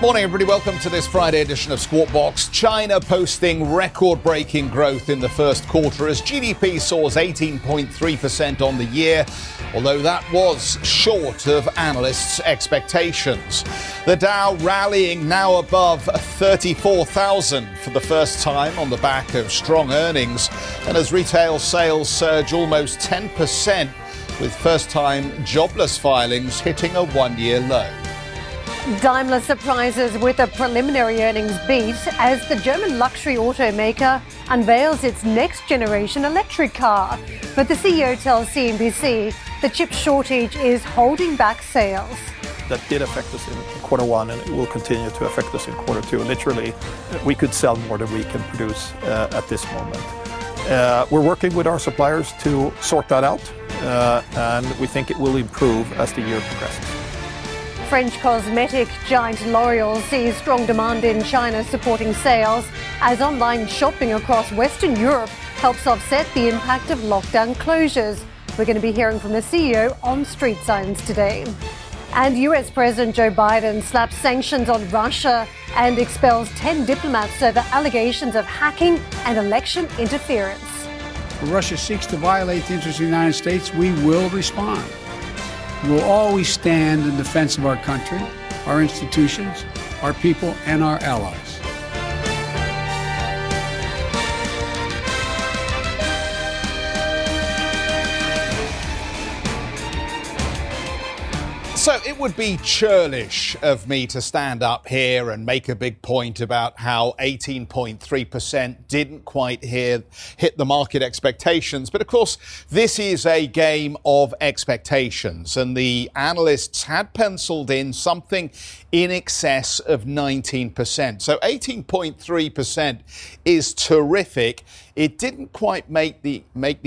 Morning, everybody. Welcome to this Friday edition of Squawk Box. China posting record-breaking growth in the first quarter as GDP soars 18.3% on the year, although that was short of analysts' expectations. The Dow rallying now above 34,000 for the first time on the back of strong earnings, and as retail sales surge almost 10%, with first-time jobless filings hitting a one-year low. Daimler surprises with a preliminary earnings beat as the German luxury automaker unveils its next-generation electric car. But the CEO tells CNBC the chip shortage is holding back sales. That did affect us in quarter one, and it will continue to affect us in quarter two. Literally, we could sell more than we can produce at this moment. We're working with our suppliers to sort that out, and we think it will improve as the year progresses. French cosmetic giant L'Oréal sees strong demand in China supporting sales as online shopping across Western Europe helps offset the impact of lockdown closures. We're going to be hearing from the CEO on Street Signs today. And US President Joe Biden slaps sanctions on Russia and expels 10 diplomats over allegations of hacking and election interference. If Russia seeks to violate the interests of the United States, we will respond. We'll always stand in defense of our country, our institutions, our people, and our allies. So it would be churlish of me to stand up here and make a big point about how 18.3% didn't quite hit the market expectations. But of course, this is a game of expectations, and the analysts had penciled in something in excess of 19%. So 18.3% is terrific. It didn't quite make the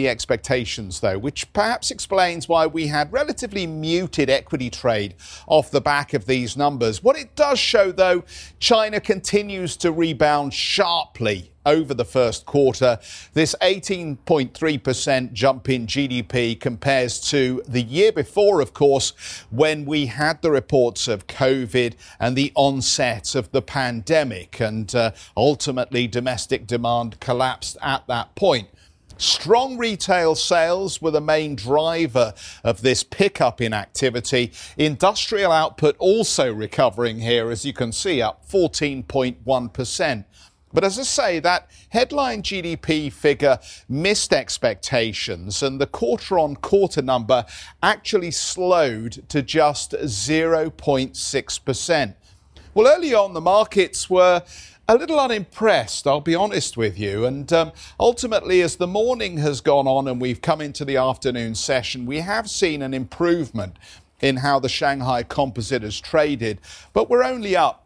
expectations, though, which perhaps explains why we had relatively muted equity trade off the back of these numbers. What it does show, though, China continues to rebound sharply over the first quarter. This 18.3% jump in GDP compares to the year before, of course, when we had the reports of COVID and the onset of the pandemic, and ultimately domestic demand collapsed at that point. Strong retail sales were the main driver of this pickup in activity. Industrial output also recovering here, as you can see, up 14.1%. But as I say, that headline GDP figure missed expectations, and the quarter-on-quarter number actually slowed to just 0.6%. Well, early on, the markets were a little unimpressed, I'll be honest with you. And ultimately, as the morning has gone on and we've come into the afternoon session, we have seen an improvement in how the Shanghai Composite has traded. But we're only up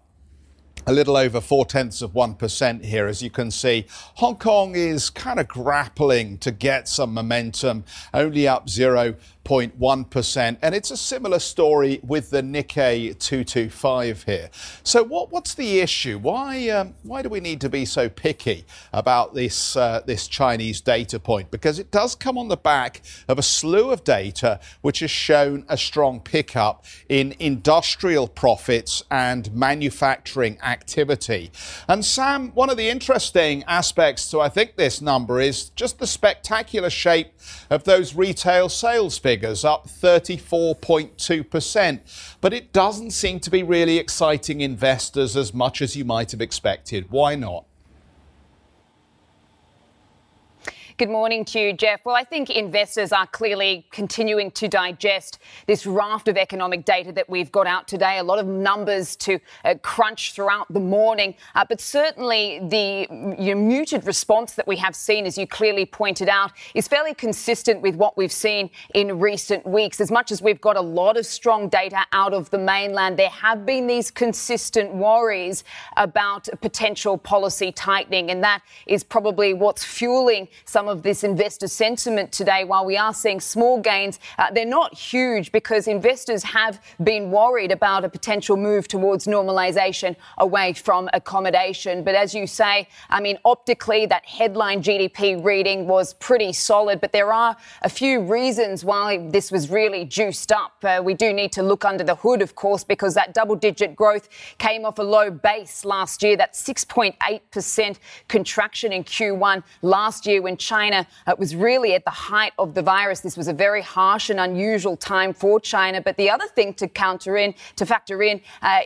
a little over 0.4% here, as you can see. Hong Kong is kind of grappling to get some momentum, only up 0.1%. And it's a similar story with the Nikkei 225 here. So what's the issue? Why do we need to be so picky about this Chinese data point? Because it does come on the back of a slew of data which has shown a strong pickup in industrial profits and manufacturing activity. And Sam, one of the interesting aspects to, I think, this number is just the spectacular shape of those retail sales figures, up 34.2%. But it doesn't seem to be really exciting investors as much as you might have expected. Why not? Good morning to you, Jeff. Well, I think investors are clearly continuing to digest this raft of economic data that we've got out today. A lot of numbers to crunch throughout the morning. But certainly the muted response that we have seen, as you clearly pointed out, is fairly consistent with what we've seen in recent weeks. As much as we've got a lot of strong data out of the mainland, there have been these consistent worries about potential policy tightening. And that is probably what's fueling some of this investor sentiment today. While we are seeing small gains, they're not huge because investors have been worried about a potential move towards normalisation away from accommodation. But as you say, I mean, optically, that headline GDP reading was pretty solid, but there are a few reasons why this was really juiced up. We do need to look under the hood, of course, because that double-digit growth came off a low base last year. That 6.8% contraction in Q1 last year when China was really at the height of the virus. This was a very harsh and unusual time for China. But the other thing to factor in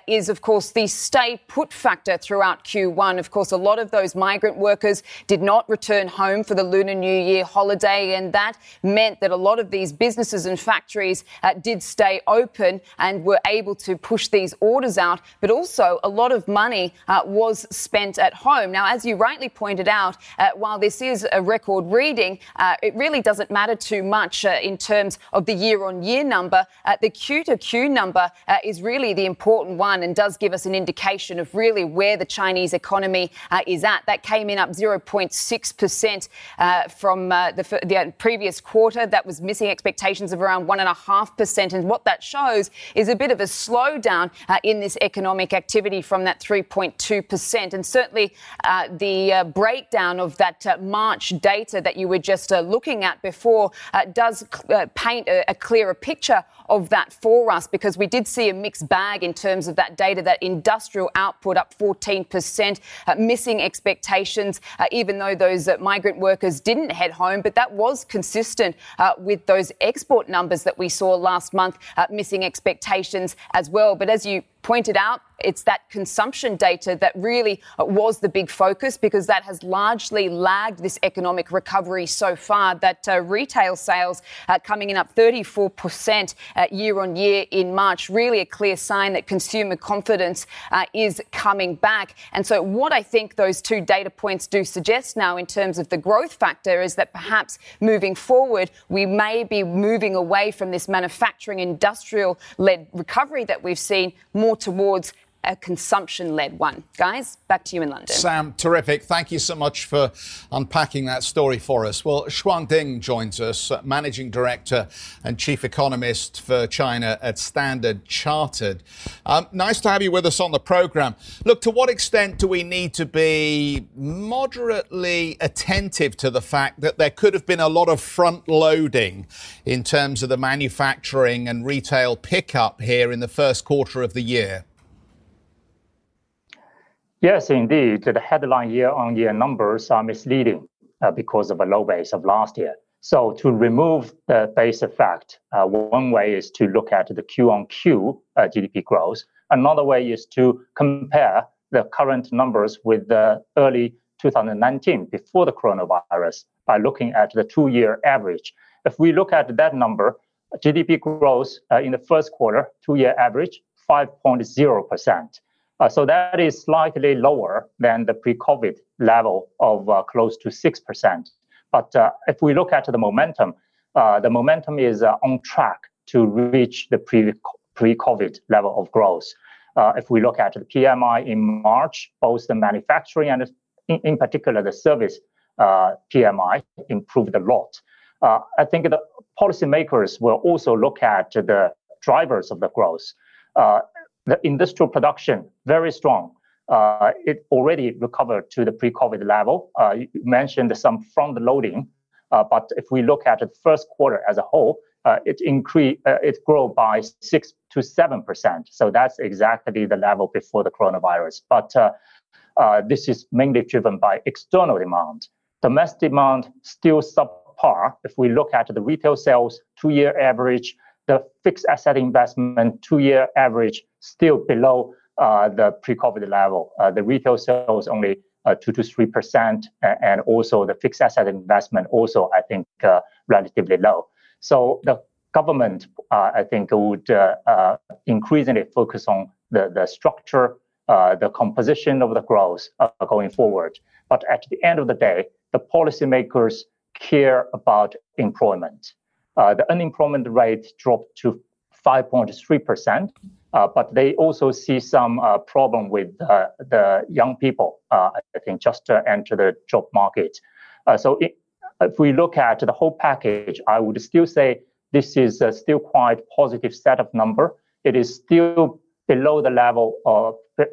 is, of course, the stay put factor throughout Q1. Of course, a lot of those migrant workers did not return home for the Lunar New Year holiday, and that meant that a lot of these businesses and factories did stay open and were able to push these orders out. But also a lot of money was spent at home. Now, as you rightly pointed out, while this is a record reading, it really doesn't matter too much in terms of the year-on-year number. The Q-to-Q number is really the important one and does give us an indication of really where the Chinese economy is at. That came in up 0.6% from the previous quarter. That was missing expectations of around 1.5%. And what that shows is a bit of a slowdown in this economic activity from that 3.2%. And certainly the breakdown of that March data that you were just looking at before does paint a clearer picture of that for us, because we did see a mixed bag in terms of that data. That industrial output up 14%, missing expectations, even though those migrant workers didn't head home. But that was consistent with those export numbers that we saw last month, missing expectations as well. But as you pointed out, it's that consumption data that really was the big focus, because that has largely lagged this economic recovery so far. That retail sales coming in up 34% year on year in March, really a clear sign that consumer confidence is coming back. And so what I think those two data points do suggest now in terms of the growth factor is that perhaps moving forward, we may be moving away from this manufacturing industrial-led recovery that we've seen more towards a consumption-led one. Guys, back to you in London. Sam, terrific. Thank you so much for unpacking that story for us. Well, Shuang Ding joins us, Managing Director and Chief Economist for China at Standard Chartered. Nice to have you with us on the programme. Look, to what extent do we need to be moderately attentive to the fact that there could have been a lot of front-loading in terms of the manufacturing and retail pickup here in the first quarter of the year? Yes, indeed. The headline year-on-year numbers are misleading because of a low base of last year. So to remove the base effect, one way is to look at the Q-on-Q GDP growth. Another way is to compare the current numbers with the early 2019, before the coronavirus, by looking at the two-year average. If we look at that number, GDP growth in the first quarter, two-year average, 5.0%. So that is slightly lower than the pre-COVID level of close to 6%. But if we look at the momentum is on track to reach the pre-COVID level of growth. If we look at the PMI in March, both the manufacturing and in particular the service PMI improved a lot. I think the policymakers will also look at the drivers of the growth. The industrial production, very strong. It already recovered to the pre-COVID level. You mentioned some front loading, but if we look at the first quarter as a whole, it grew by 6 to 7%. So that's exactly the level before the coronavirus. But this is mainly driven by external demand. Domestic demand still subpar. If we look at the retail sales, two-year average, the fixed asset investment, two-year average, still below the pre-COVID level. The retail sales only 2 to 3%, and also the fixed asset investment also, I think, relatively low. So the government, I think, would increasingly focus on the structure, the composition of the growth going forward. But at the end of the day, the policymakers care about employment. The unemployment rate dropped to 5.3%, but they also see some problem with the young people, I think, just to enter the job market. So if we look at the whole package, I would still say this is still quite positive set of number. It is still below the level of the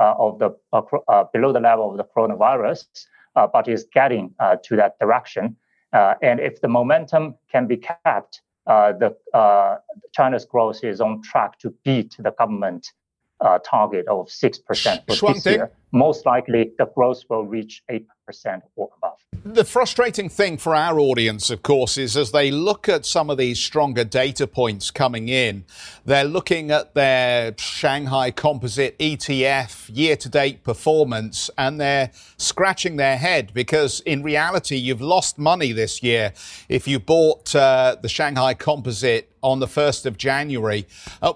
coronavirus, but is getting to that direction. And if the momentum can be kept, China's growth is on track to beat the government target of 6% for this year. Most likely, the growth will reach 8% or above. The frustrating thing for our audience, of course, is as they look at some of these stronger data points coming in, they're looking at their Shanghai Composite ETF year-to-date performance, and they're scratching their head because, in reality, you've lost money this year if you bought the Shanghai Composite on the 1st of January.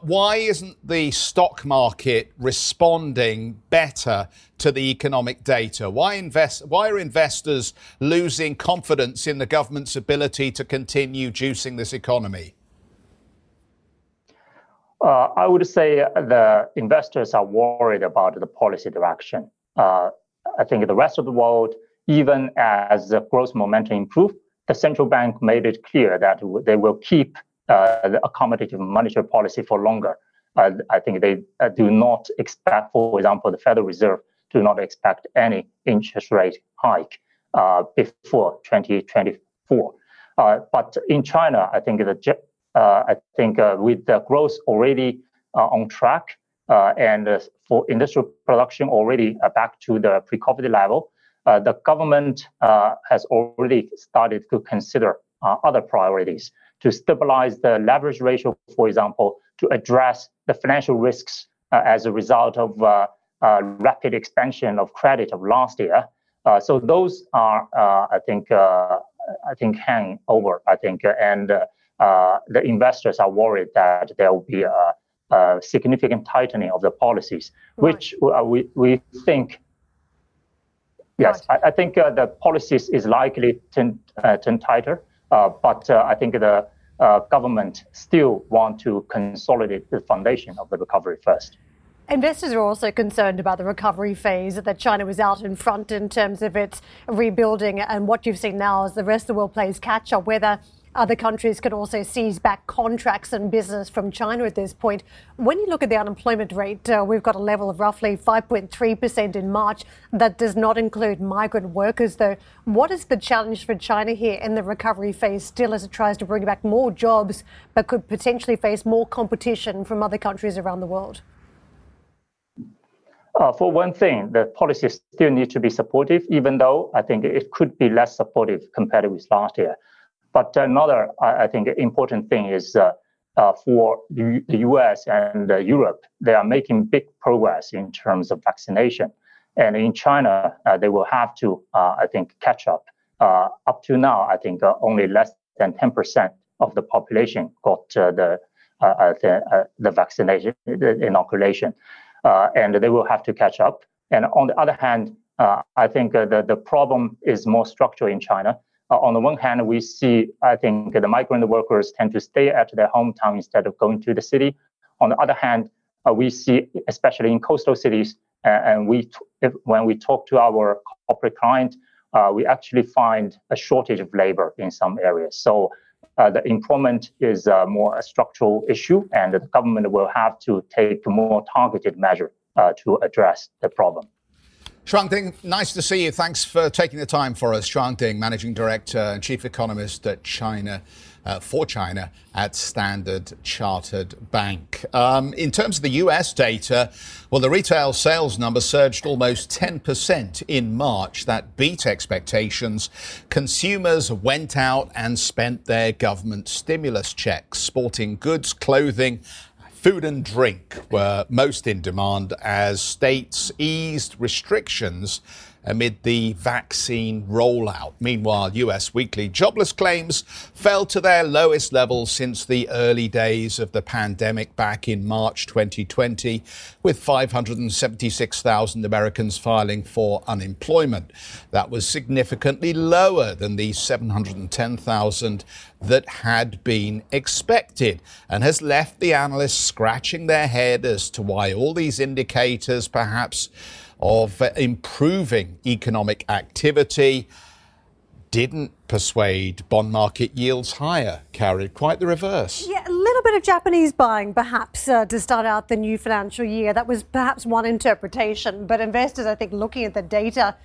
Why isn't the stock market responding better to the economic data? Why are investors losing confidence in the government's ability to continue juicing this economy? I would say the investors are worried about the policy direction. I think the rest of the world, even as the growth momentum improved, the central bank made it clear that they will keep the accommodative monetary policy for longer. I think they do not expect, for example, the Federal Reserve do not expect any interest rate hike before 2024. But in China, I think with the growth already on track and for industrial production already back to the pre-COVID level, the government has already started to consider other priorities to stabilize the leverage ratio, for example, to address the financial risks as a result of rapid expansion of credit of last year. So those are, I think, hang over. And the investors are worried that there will be a significant tightening of the policies, right, which we think. Yes, right. I think the policies is likely to turn tighter. But I think the government still want to consolidate the foundation of the recovery first. Investors are also concerned about the recovery phase, that China was out in front in terms of its rebuilding, and what you've seen now as the rest of the world plays catch up, whether other countries could also seize back contracts and business from China at this point. When you look at the unemployment rate, we've got a level of roughly 5.3% in March. That does not include migrant workers, though. What is the challenge for China here in the recovery phase still as it tries to bring back more jobs but could potentially face more competition from other countries around the world? For one thing, the policies still need to be supportive, even though I think it could be less supportive compared with last year. But another, I think, important thing is for the US and Europe, they are making big progress in terms of vaccination. And in China, they will have to, catch up. Up to now, I think only less than 10% of the population got the vaccination, the inoculation. And they will have to catch up. And on the other hand, I think the problem is more structural in China. On the one hand, we see, I think, the migrant workers tend to stay at their hometown instead of going to the city. On the other hand, we see, especially in coastal cities, and when we talk to our corporate client, we actually find a shortage of labor in some areas. So the employment is more a structural issue, and the government will have to take more targeted measures to address the problem. Shuang Ding, nice to see you. Thanks for taking the time for us. Shuang Ding, Managing Director and Chief Economist at for China at Standard Chartered Bank. In terms of the US data, well, the retail sales number surged almost 10% in March. That beat expectations. Consumers went out and spent their government stimulus checks. Sporting goods, clothing, food and drink were most in demand as states eased restrictions amid the vaccine rollout. Meanwhile, US weekly jobless claims fell to their lowest level since the early days of the pandemic back in March 2020, with 576,000 Americans filing for unemployment. That was significantly lower than the 710,000 that had been expected, and has left the analysts scratching their head as to why all these indicators, perhaps of improving economic activity, didn't persuade bond market yields higher, Karen. Quite the reverse. Yeah, a little bit of Japanese buying, perhaps, to start out the new financial year. That was perhaps one interpretation. But investors, I think, looking at the data,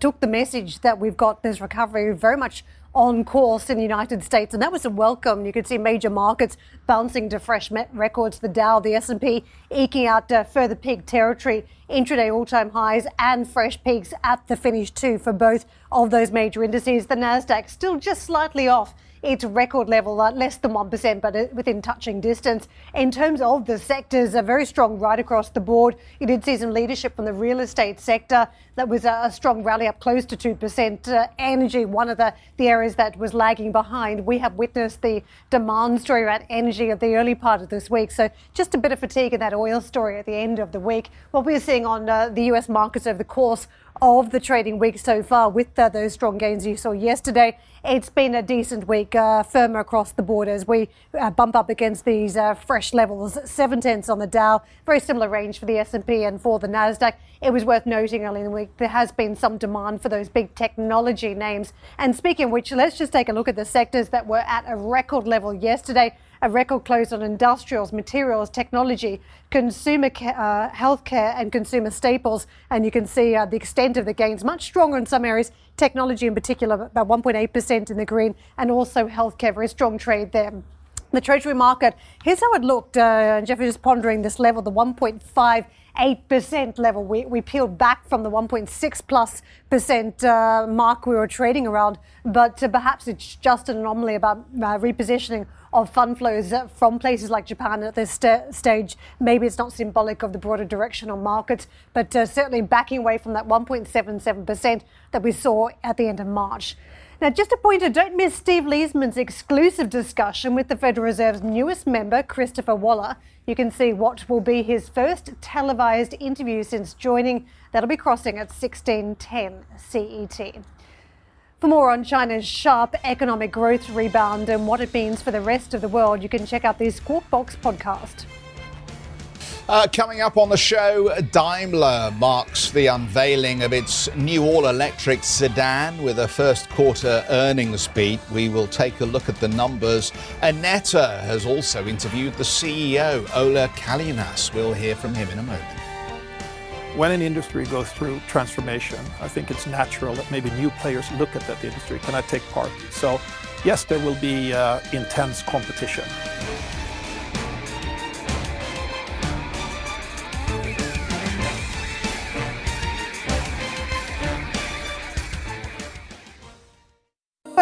took the message that we've got this recovery very much on course in the United States. And that was a welcome. You could see major markets bouncing to fresh records. The Dow, the S&P eking out further peak territory, intraday all-time highs and fresh peaks at the finish too for both of those major indices. The Nasdaq still just slightly off its record level, less than 1%, but within touching distance. In terms of the sectors, a very strong right across the board. You did see some leadership from the real estate sector. That was a strong rally up close to 2%. Energy, one of the areas that was lagging behind. We have witnessed the demand story around energy at the early part of this week. So just a bit of fatigue in that oil story at the end of the week. What we're seeing on the US markets over the course of the trading week so far with those strong gains you saw yesterday. It's been a decent week, firmer across the board as we bump up against these fresh levels. 0.7 on the Dow, very similar range for the S&P and for the Nasdaq. It was worth noting early in the week there has been some demand for those big technology names. And speaking of which, let's just take a look at the sectors that were at a record level yesterday. A record close on industrials, materials, technology, consumer healthcare and consumer staples. And you can see the extent of the gains, much stronger in some areas, technology in particular, about 1.8% in the green, and also healthcare, very strong trade there. The Treasury market, here's how it looked. Jeff is just pondering this level, the 1.58% level. We peeled back from the 1.6%+ mark we were trading around, but perhaps it's just an anomaly about repositioning of fund flows from places like Japan at this stage. Maybe it's not symbolic of the broader direction on markets, but certainly backing away from that 1.77% that we saw at the end of March. Now, just a pointer, don't miss Steve Leisman's exclusive discussion with the Federal Reserve's newest member, Christopher Waller. You can see what will be his first televised interview since joining. That'll be crossing at 16:10 CET. For more on China's sharp economic growth rebound and what it means for the rest of the world, you can check out the Squawk Box podcast. Coming up on the show, Daimler marks the unveiling of its new all-electric sedan with a first quarter earnings beat. We will take a look at the numbers. Aneta has also interviewed the CEO, Ola Källenius. We'll hear from him in a moment. When an industry goes through transformation, I think it's natural that maybe new players look at that industry. Can I take part? So, yes, there will be intense competition.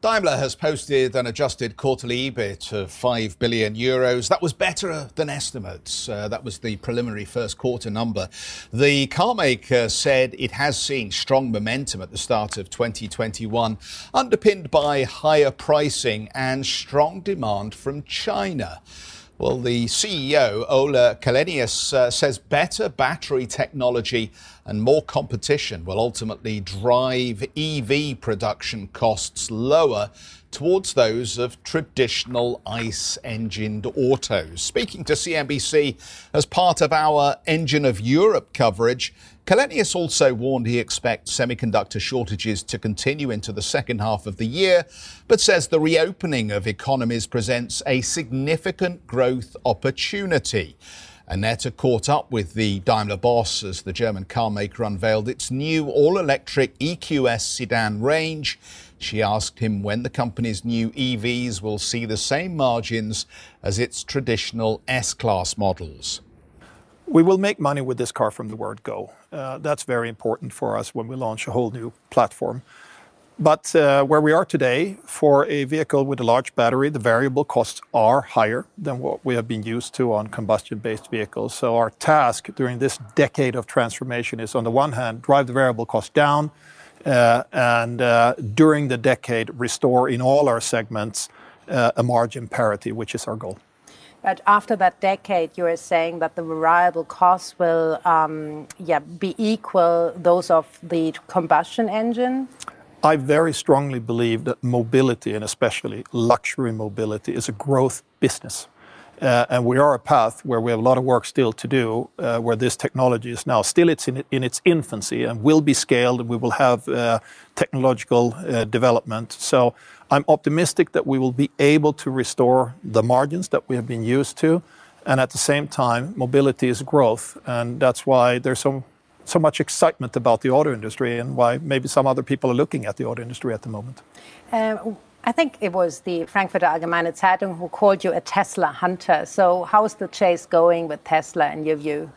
Daimler has posted an adjusted quarterly EBIT of €5 billion. That was better than estimates. That was the preliminary first quarter number. The carmaker said it has seen strong momentum at the start of 2021, underpinned by higher pricing and strong demand from China. Well, the CEO, Ola Källenius, says better battery technology and more competition will ultimately drive EV production costs lower towards those of traditional ICE-engined autos. Speaking to CNBC as part of our Engine of Europe coverage, Källenius also warned he expects semiconductor shortages to continue into the second half of the year, but says the reopening of economies presents a significant growth opportunity. Aneta caught up with the Daimler boss as the German carmaker unveiled its new all-electric EQS sedan range. She asked him when the company's new EVs will see the same margins as its traditional S-Class models. We will make money with this car from the word go. That's very important for us when we launch a whole new platform. But where we are today, for a vehicle with a large battery, the variable costs are higher than what we have been used to on combustion-based vehicles. So our task during this decade of transformation is, on the one hand, drive the variable cost down, and during the decade, restore in all our segments a margin parity, which is our goal. But after that decade, you are saying that the variable costs will be equal those of the combustion engine? I very strongly believe that mobility, and especially luxury mobility, is a growth business. And we are a path where we have a lot of work still to do, where this technology is now still in its infancy and will be scaled, and we will have technological development. So I'm optimistic that we will be able to restore the margins that we have been used to. And at the same time, mobility is growth. And that's why there's so much excitement about the auto industry, and why maybe some other people are looking at the auto industry at the moment. I think it was the Frankfurter Allgemeine Zeitung who called you a Tesla hunter. So how is the chase going with Tesla in your view?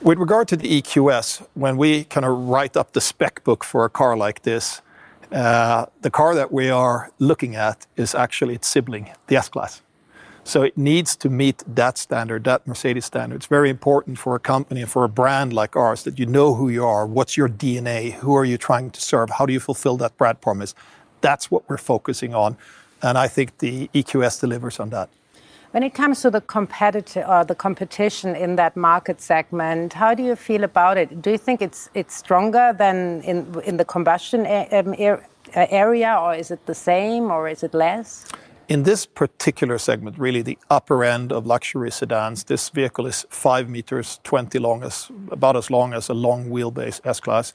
With regard to the EQS, when we kind of write up the spec book for a car like this, the car that we are looking at is actually its sibling, the S-Class. So it needs to meet that standard, that Mercedes standard. It's very important for a company and for a brand like ours that you know who you are, what's your DNA, who are you trying to serve, how do you fulfill that brand promise. That's what we're focusing on, and I think the EQS delivers on that. When it comes to the competition in that market segment, how do you feel about it? Do you think it's stronger than in the combustion area, or is it the same, or is it less? In this particular segment, really the upper end of luxury sedans, this vehicle is 5.20 meters long, about as long as a long wheelbase S-Class.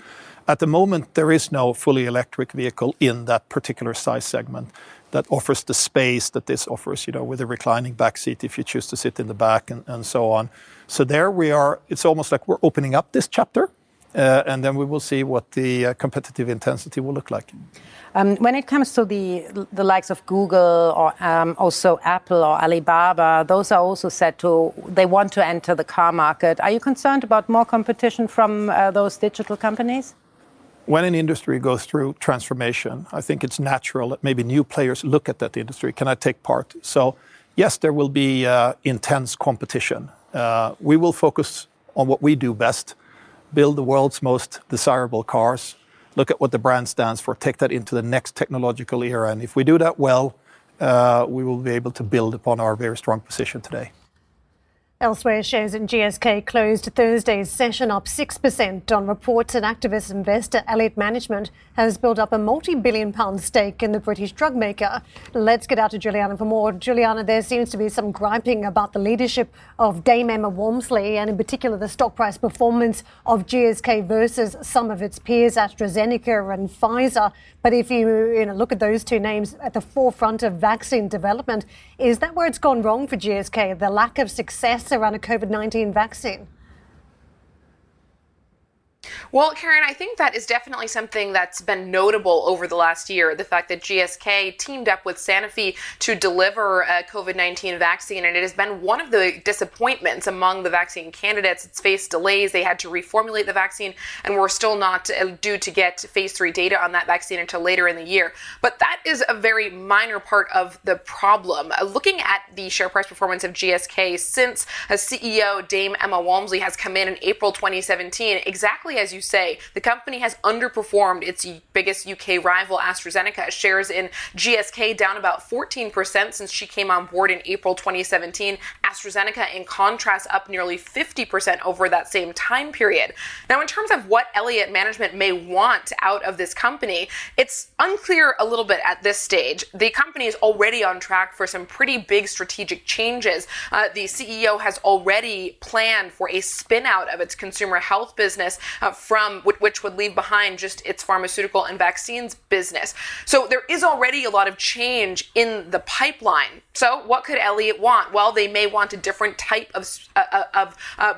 At the moment, there is no fully electric vehicle in that particular size segment that offers the space that this offers, you know, with a reclining back seat if you choose to sit in the back and so on. So there we are. It's almost like we're opening up this chapter. And then we will see what the competitive intensity will look like. When it comes to the likes of Google or also Apple or Alibaba, those are also said they want to enter the car market. Are you concerned about more competition from those digital companies? When an industry goes through transformation, I think it's natural that maybe new players look at that industry. Can I take part? So yes, there will be intense competition. We will focus on what we do best. Build the world's most desirable cars, look at what the brand stands for, take that into the next technological era. And if we do that well, we will be able to build upon our very strong position today. Elsewhere, shares in GSK closed Thursday's session up 6% on reports that activist investor Elliott Management has built up a multi-billion-pound stake in the British drug maker. Let's get out to Juliana for more. Juliana, there seems to be some griping about the leadership of Dame Emma Walmsley, and in particular the stock price performance of GSK versus some of its peers, AstraZeneca and Pfizer. But if you look at those two names at the forefront of vaccine development, is that where it's gone wrong for GSK, the lack of success around a COVID-19 vaccine? Well, Karen, I think that is definitely something that's been notable over the last year, the fact that GSK teamed up with Sanofi to deliver a COVID-19 vaccine, and it has been one of the disappointments among the vaccine candidates. It's faced delays. They had to reformulate the vaccine, and we're still not due to get phase 3 data on that vaccine until later in the year. But that is a very minor part of the problem. Looking at the share price performance of GSK since CEO Dame Emma Walmsley has come in April 2017, exactly as you say, the company has underperformed its biggest UK rival, AstraZeneca. Shares in GSK down about 14% since she came on board in April 2017. AstraZeneca, in contrast, up nearly 50% over that same time period. Now, in terms of what Elliott Management may want out of this company, it's unclear a little bit at this stage. The company is already on track for some pretty big strategic changes. The CEO has already planned for a spin-out of its consumer health business, from which would leave behind just its pharmaceutical and vaccines business. So there is already a lot of change in the pipeline. So what could Elliott want? Well, they may want a different type of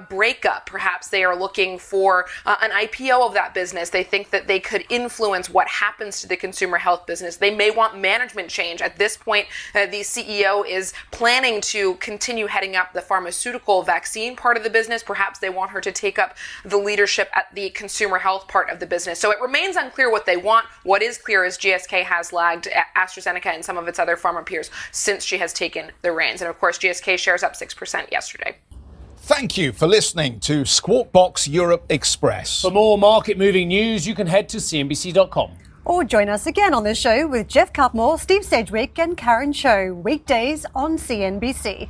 breakup. Perhaps they are looking for an IPO of that business. They think that they could influence what happens to the consumer health business. They may want management change. At this point, the CEO is planning to continue heading up the pharmaceutical vaccine part of the business. Perhaps they want her to take up the leadership at the consumer health part of the business. So it remains unclear what they want. What is clear is GSK has lagged AstraZeneca and some of its other pharma peers since she has taken the reins. And of course, GSK shares up 6% yesterday. Thank you for listening to Squawk Box Europe Express. For more market-moving news, you can head to CNBC.com. Or join us again on this show with Jeff Cutmore, Steve Sedgwick and Karen Cho, weekdays on CNBC.